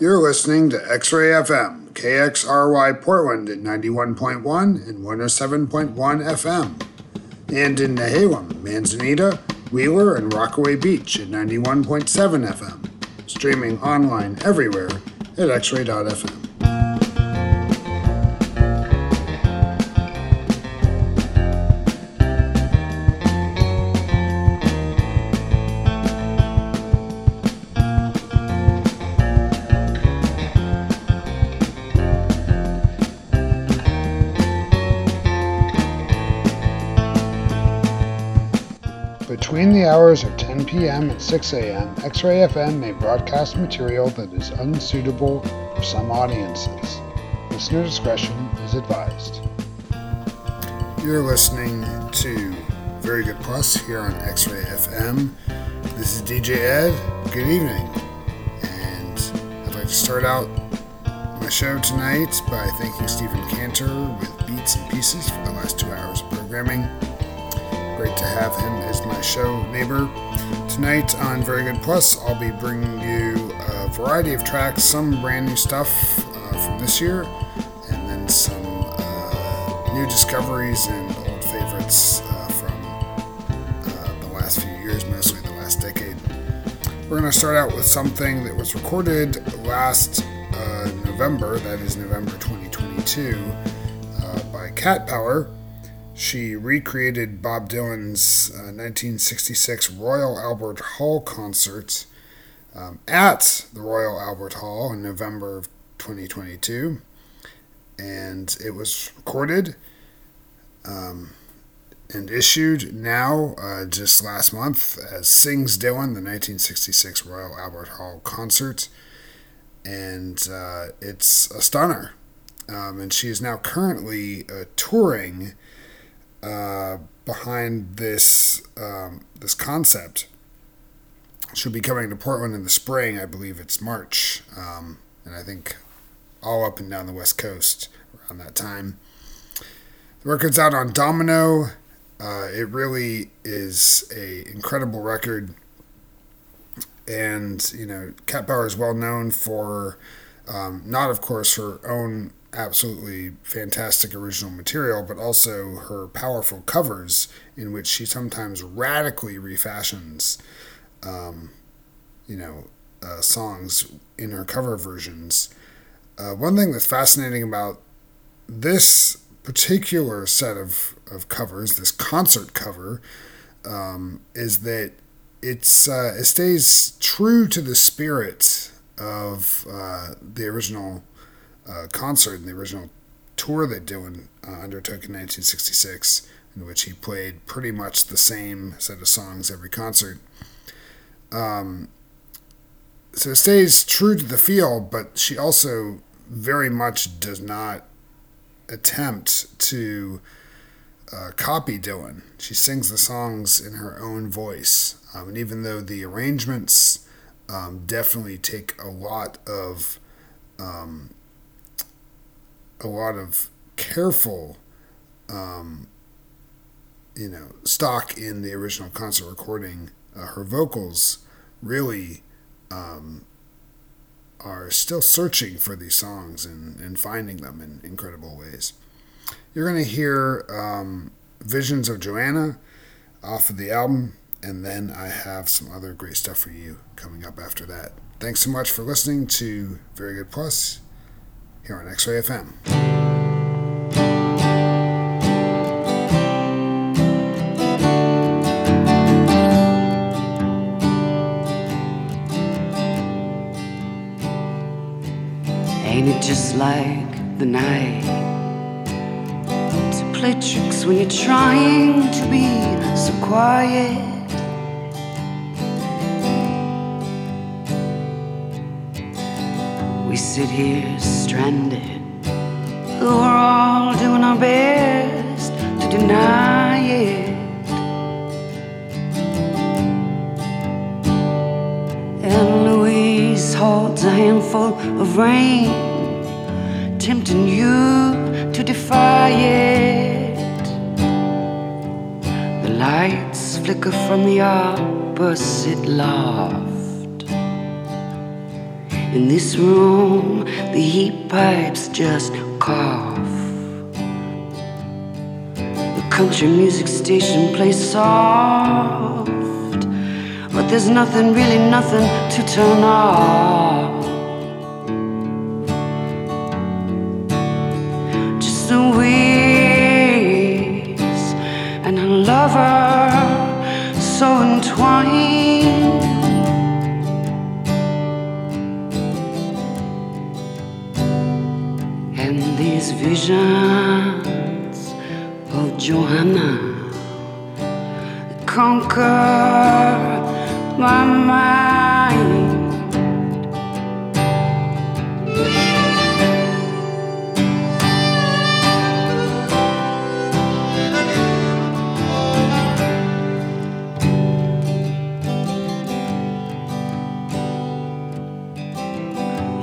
You're listening to X-Ray FM, KXRY Portland at 91.1 and 107.1 FM, and in Nehalem, Manzanita, Wheeler, and Rockaway Beach at 91.7 FM, streaming online everywhere at xray.fm. Between the hours of 10 p.m. and 6 a.m., X-Ray FM may broadcast material that is unsuitable for some audiences. Listener discretion is advised. You're listening to Very Good Plus here on X-Ray FM. This is DJ Ed. Good evening. And I'd like to start out my show tonight by thanking Stephen Cantor with Beats and Pieces for the last 2 hours of programming. Great to have him as my show neighbor. Tonight on Very Good Plus, I'll be bringing you a variety of tracks, some brand new stuff from this year, and then some new discoveries and old favorites from the last few years, mostly the last decade. We're going to start out with something that was recorded last November, that is November 2022, by Cat Power. She recreated Bob Dylan's 1966 Royal Albert Hall concert at the Royal Albert Hall in November of 2022. And it was recorded and issued now just last month as Sings Dylan, the 1966 Royal Albert Hall concert. And it's a stunner. And she is now currently touring behind this this concept. She'll be coming to Portland in the spring. I believe it's March, and I think all up and down the West Coast around that time. The record's out on Domino. It really is a incredible record, and you know, Cat Power is well known for not, of course, her own absolutely fantastic original material, but also her powerful covers in which she sometimes radically refashions, songs in her cover versions. One thing that's fascinating about this particular set of covers, this concert cover, is that it stays true to the spirit of the original concert and the original tour that Dylan undertook in 1966, in which he played pretty much the same set of songs every concert. So it stays true to the feel, but she also very much does not attempt to copy Dylan. She sings the songs in her own voice. And even though the arrangements definitely take a lot of careful, stock in the original concert recording. Her vocals really are still searching for these songs and finding them in incredible ways. You're going to hear Visions of Johanna off of the album, and then I have some other great stuff for you coming up after that. Thanks so much for listening to Very Good Plus here on X-Ray FM. Ain't it just like the night to play tricks when you're trying to be so quiet? We sit here stranded, we're all doing our best to deny it. And Louise holds a handful of rain, tempting you to defy it. The lights flicker from the opposite loft, In this room, the heat pipes just cough. The country music station plays soft, but there's nothing, really nothing to turn off. Just a ways and a lover so entwined. These visions of Johanna conquer my mind.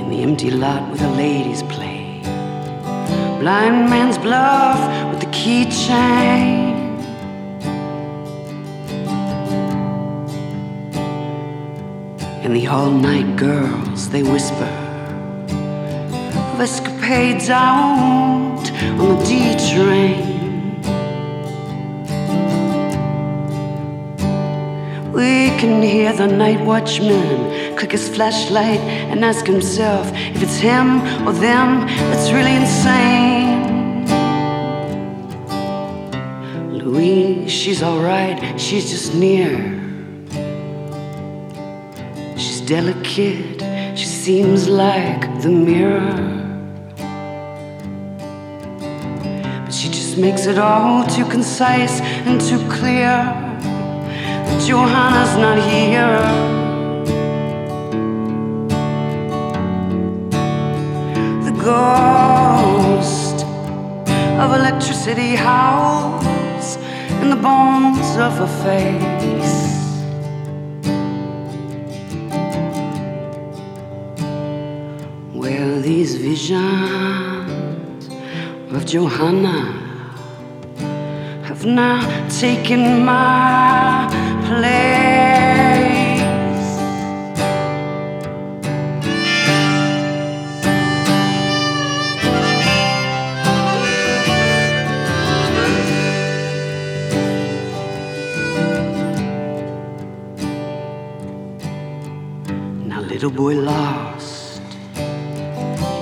In the empty lot with the ladies play blind man's bluff with the keychain. And the all-night girls, they whisper of escapades out on the D-train. We can hear the night watchman click his flashlight and ask himself if it's him or them that's really insane. Louise, she's alright, she's just near. She's delicate, she seems like the mirror. But she just makes it all too concise and too clear that Johanna's not here. Ghost of electricity howls in the bones of her face. Well, these visions of Johanna have now taken my place. Little boy lost, he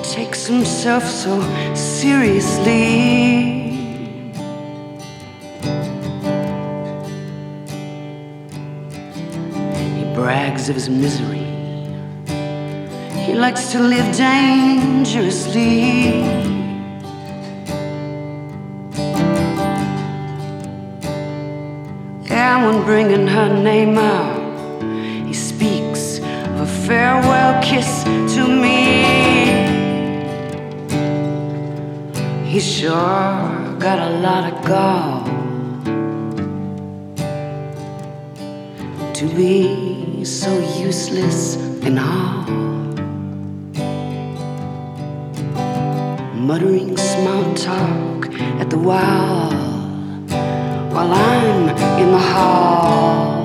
takes himself so seriously. He brags of his misery. He likes to live dangerously. And when bringing her name out, farewell kiss to me. He sure got a lot of gall to be so useless and all. Muttering small talk at the wall while I'm in the hall.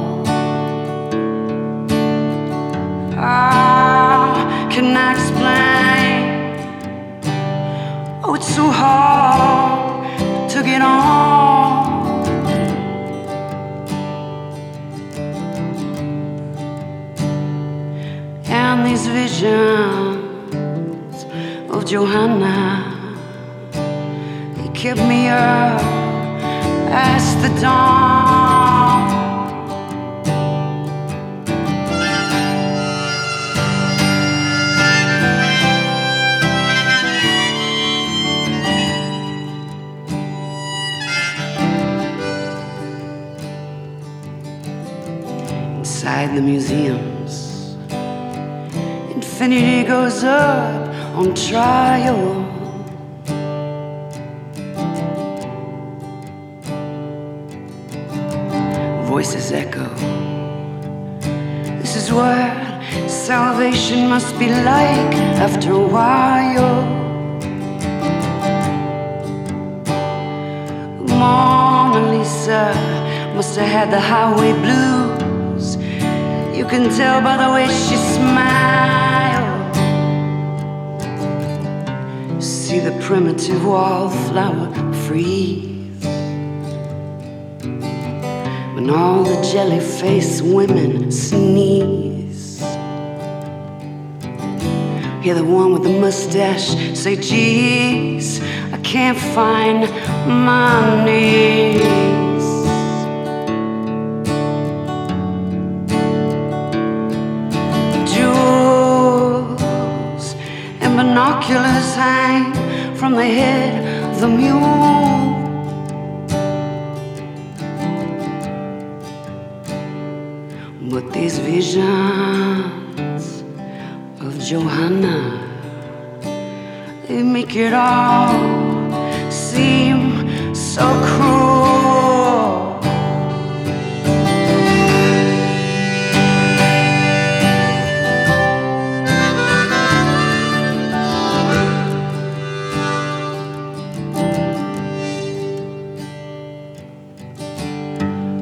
How can I explain? Oh, it's so hard to get on. And these visions of Johanna, they kept me up past the dawn. Inside the museums, infinity goes up on trial. Voices echo. This is what salvation must be like after a while. Mona Lisa must have had the highway blues. You can tell by the way she smiles. the primitive wallflower freeze. When all the jelly-faced women sneeze, hear the one with the mustache say, geez, I can't find my knees. Binoculars hang from the head of the mule. But these visions of Johanna, they make it all seem so cruel.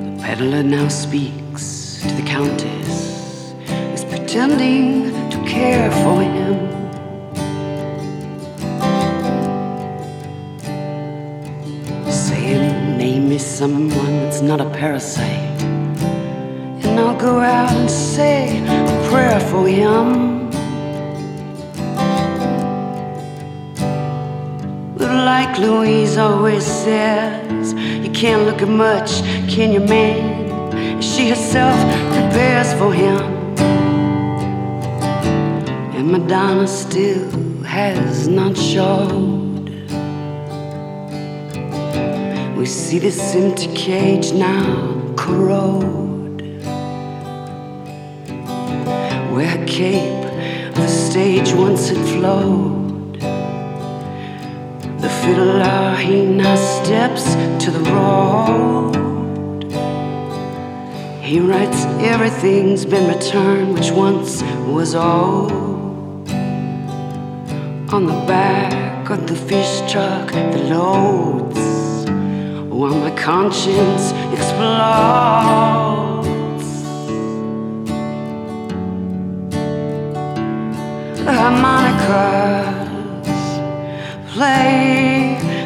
The peddler now speaks to the countess, who's pretending to care for him. Saying, name me someone that's not a parasite, and I'll go out and say a prayer for him. But like Louise always says, you can't look at much, can you, man? She herself prepares for him. And Madonna still has not showed. We see this empty cage now corrode, where her cape of the stage once had flowed. The fiddler, he now steps to the road. He writes, everything's been returned, which once was old. On the back of the fish truck, the loads, while my conscience explodes. The harmonicas play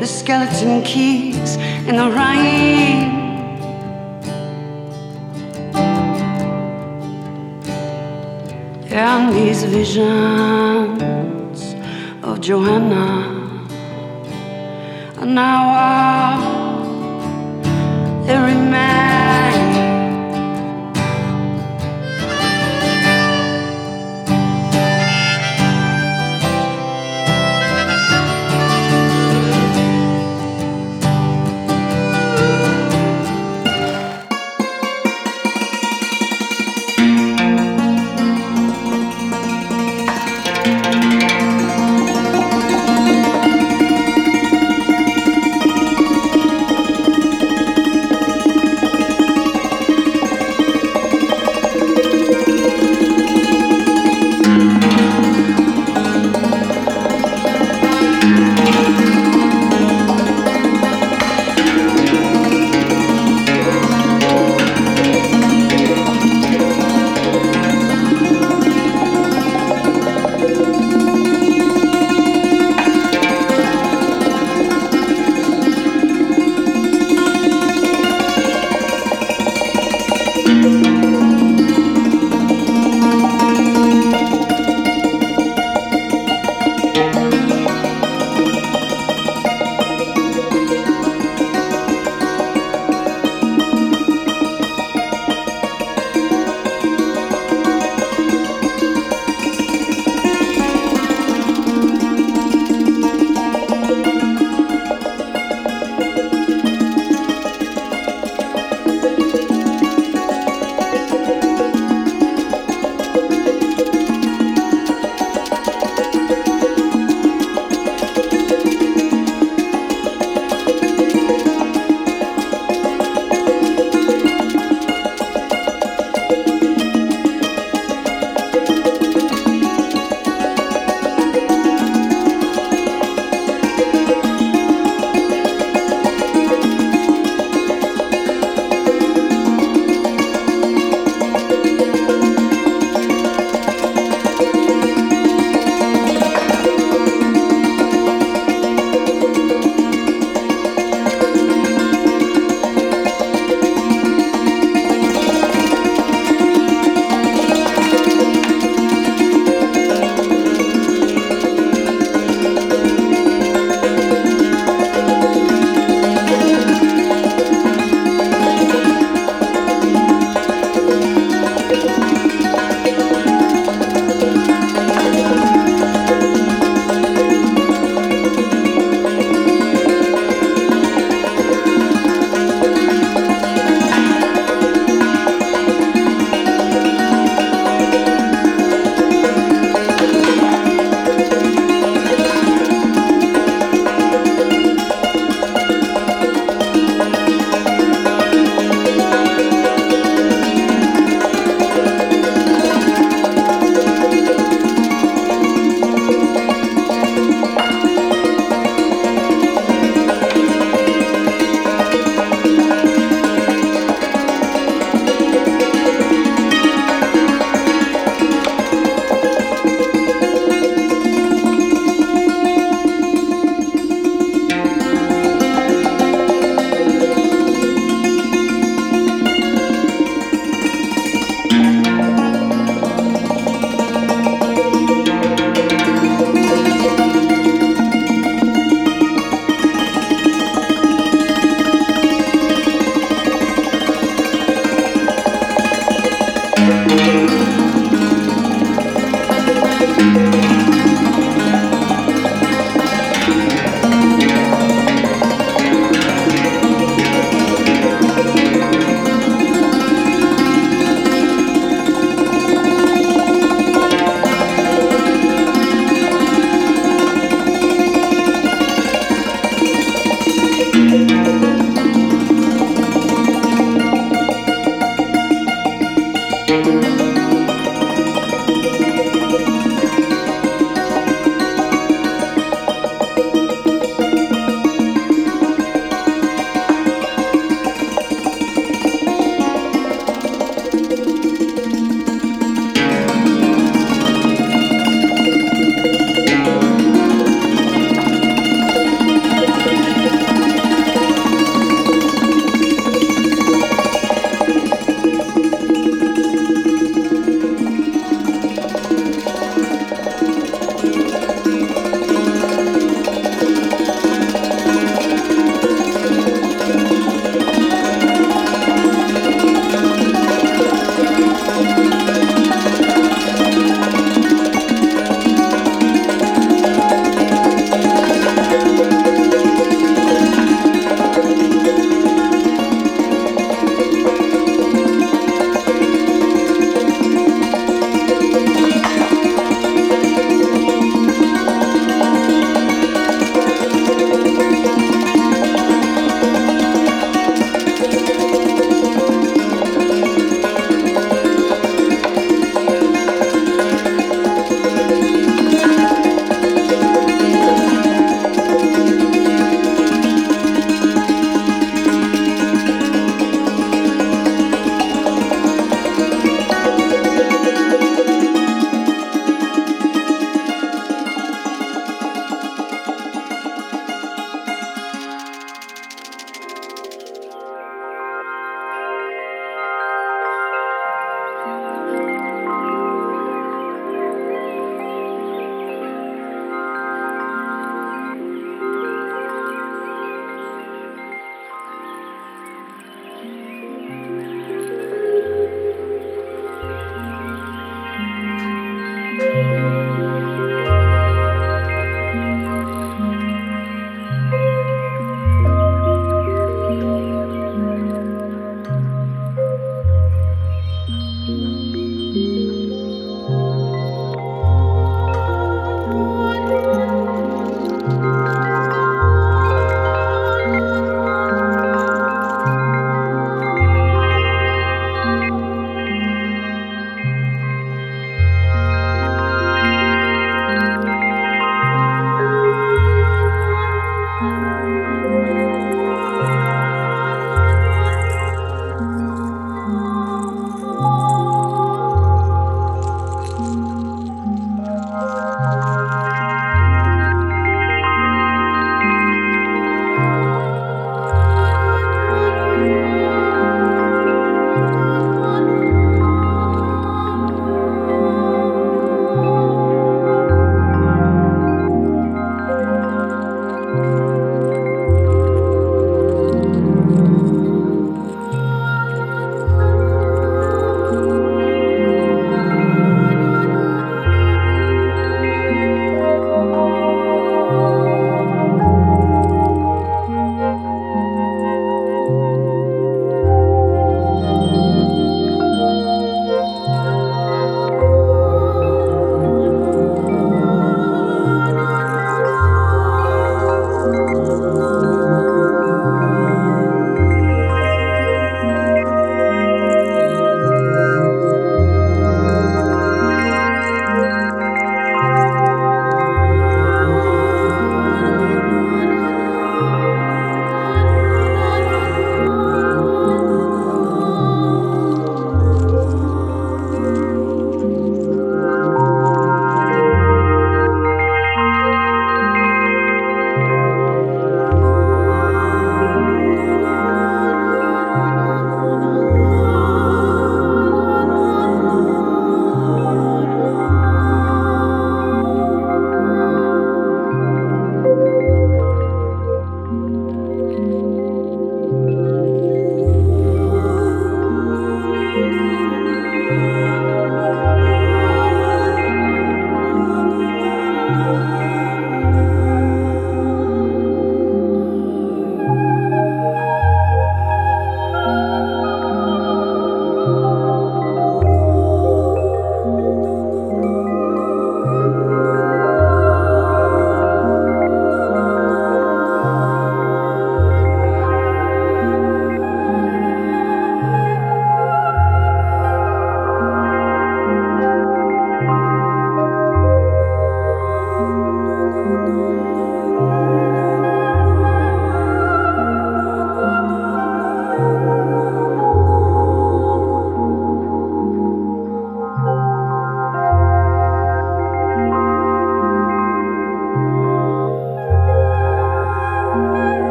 the skeleton keys in the rain. And these visions of Johanna are now all that remain.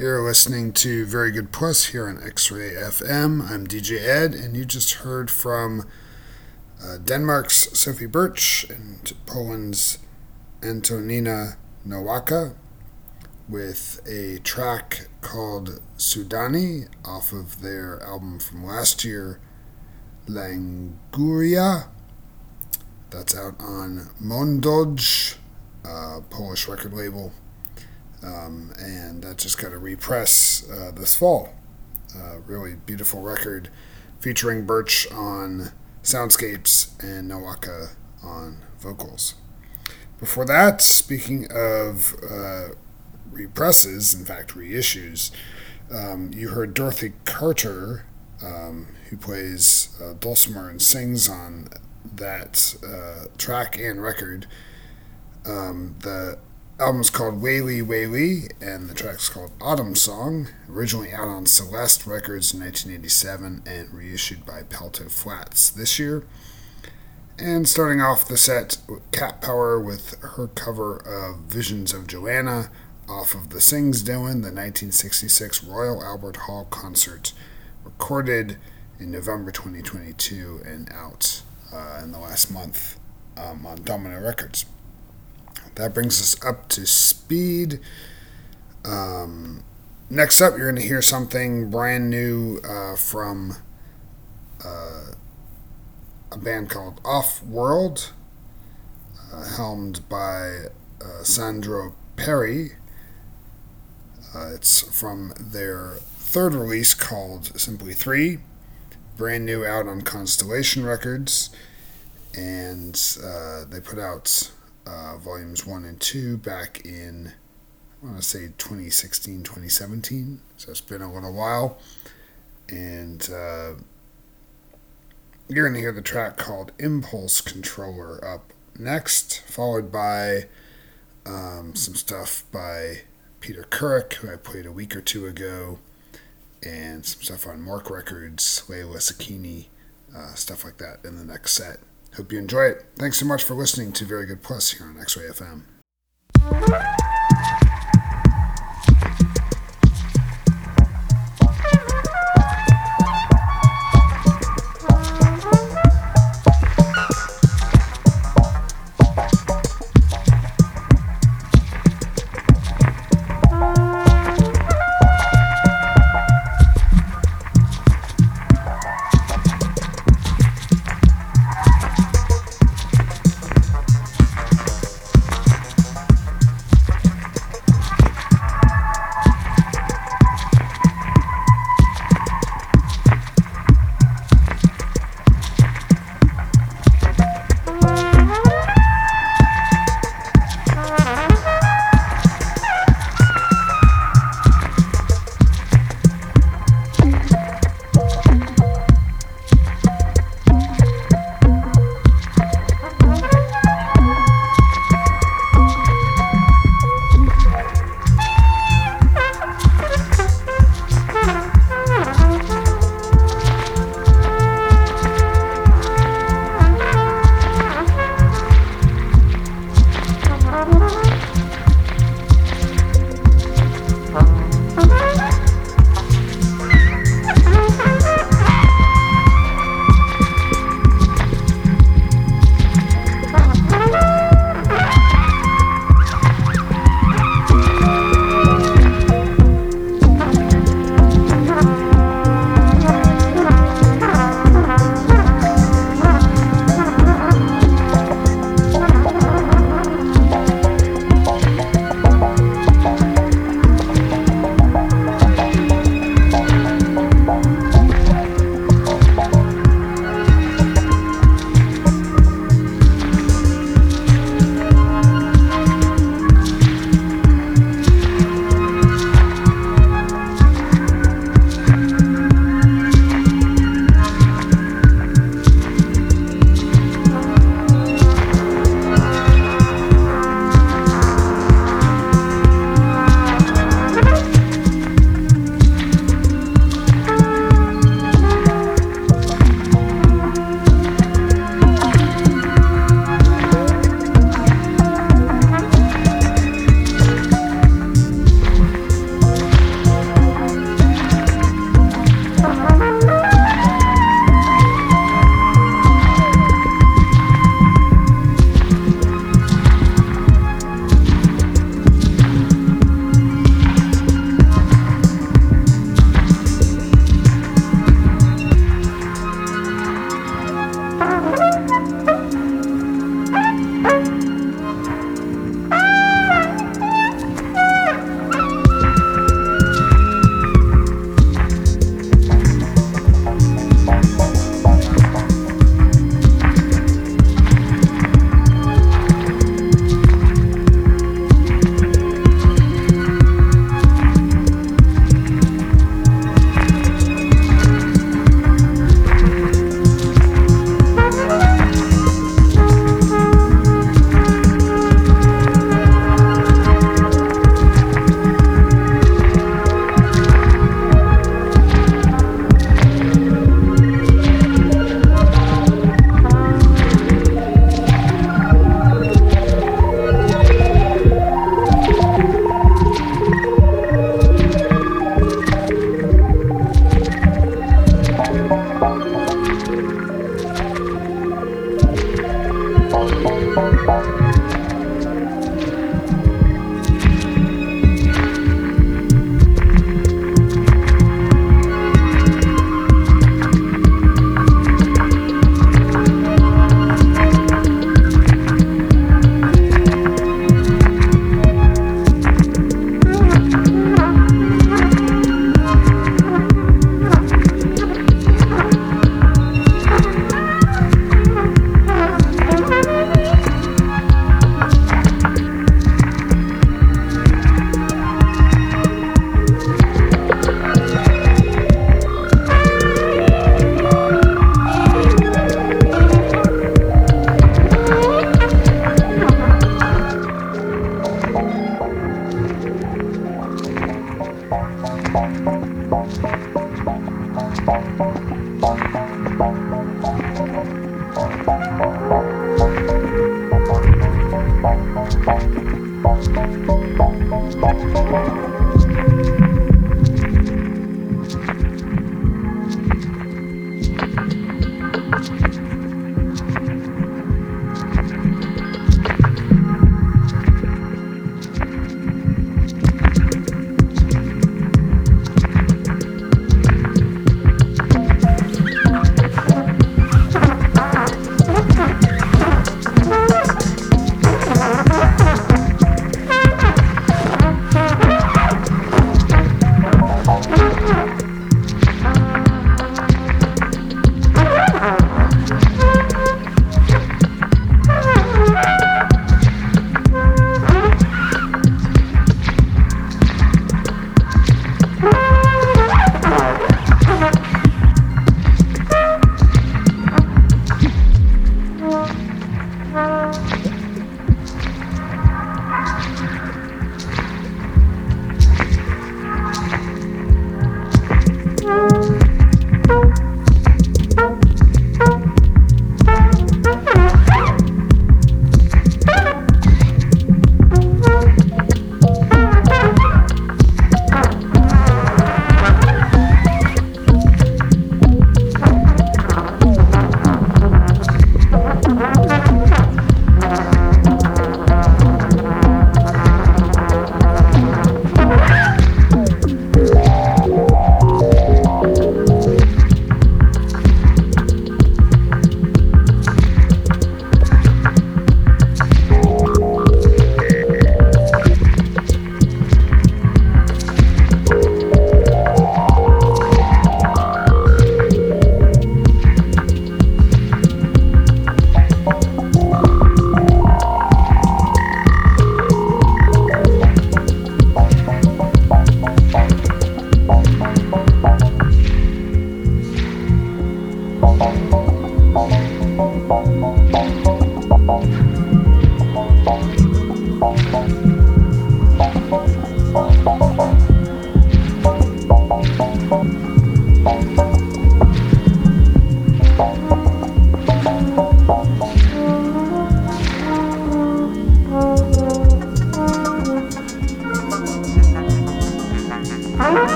You're listening to Very Good Plus here on X-Ray FM. I'm DJ Ed, and you just heard from Denmark's Sophie Birch and Poland's Antonina Nowacka with a track called Sudani off of their album from last year, Languria. That's out on Mondoj, Polish record label, and that just got a repress this fall. Really beautiful record featuring Birch on soundscapes and Nowacka on vocals. Before that, speaking of represses, in fact reissues, you heard Dorothy Carter, who plays dulcimer and sings on that track and record. The album's called Wayli Wayli, and the track's called Autumn Song, originally out on Celeste Records in 1987 and reissued by Palto Flats this year. And starting off the set, Cat Power with her cover of Visions of Johanna off of the Sings Dylan, the 1966 Royal Albert Hall concert, recorded in November 2022 and out in the last month on Domino Records. That brings us up to speed. Next up, you're going to hear something brand new from a band called Off World, helmed by Sandro Perry. It's from their third release called Simply Three, brand new out on Constellation Records, and they put out volumes 1 and 2 back in, I want to say 2016, 2017, so it's been a little while, and you're going to hear the track called Impulse Controller up next, followed by some stuff by Piotr Kurek, who I played a week or two ago, and some stuff on Morc Records, Laila Sakini, stuff like that in the next set. Hope you enjoy it. Thanks so much for listening to Very Good Plus here on X-Ray FM.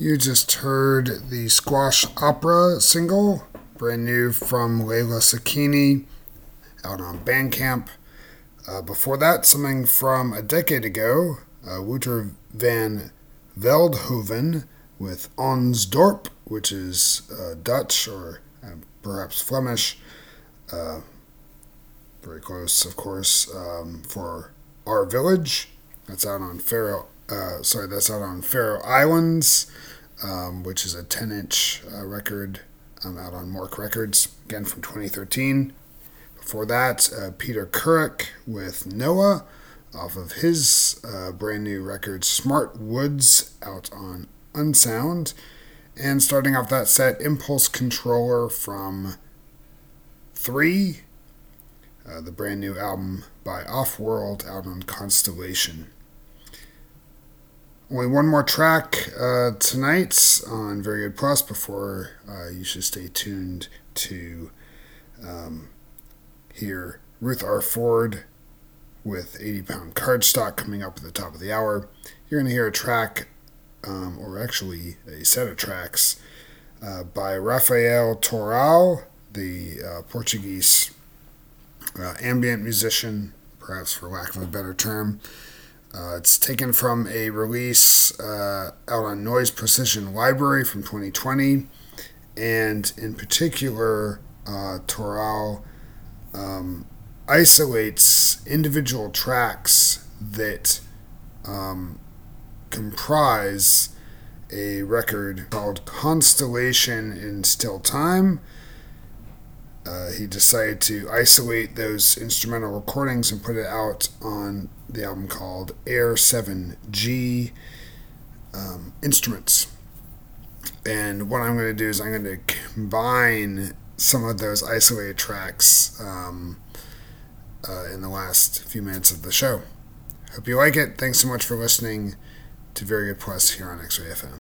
You just heard the Squash Opera single, brand new from Laila Sakini, out on Bandcamp. Before that, something from a decade ago, Wouter van Veldhoven with Ons Dorp, which is Dutch or perhaps Flemish. Very close, of course, for Our Village. That's out on Faroe Islands, which is a 10-inch record out on Morc Records, again from 2013. Before that, Piotr Kurek with Noah, off of his brand new record Smart Woods, out on Unsound. And starting off that set, Impulse Controller from Three, the brand new album by Off World, out on Constellation. Only one more track tonight on Very Good Plus before you should stay tuned to hear Ruth R. Ford with 80-pound cardstock coming up at the top of the hour. You're going to hear a track, or actually a set of tracks, by Rafael Toral, the Portuguese ambient musician, perhaps for lack of a better term. It's taken from a release out on Noise Precision Library from 2020, and in particular, Toral isolates individual tracks that comprise a record called Constellation in Still Time. He decided to isolate those instrumental recordings and put it out on the album called Air 7G Instruments. And what I'm going to do is I'm going to combine some of those isolated tracks in the last few minutes of the show. Hope you like it. Thanks so much for listening to Very Good Plus here on X-Ray FM.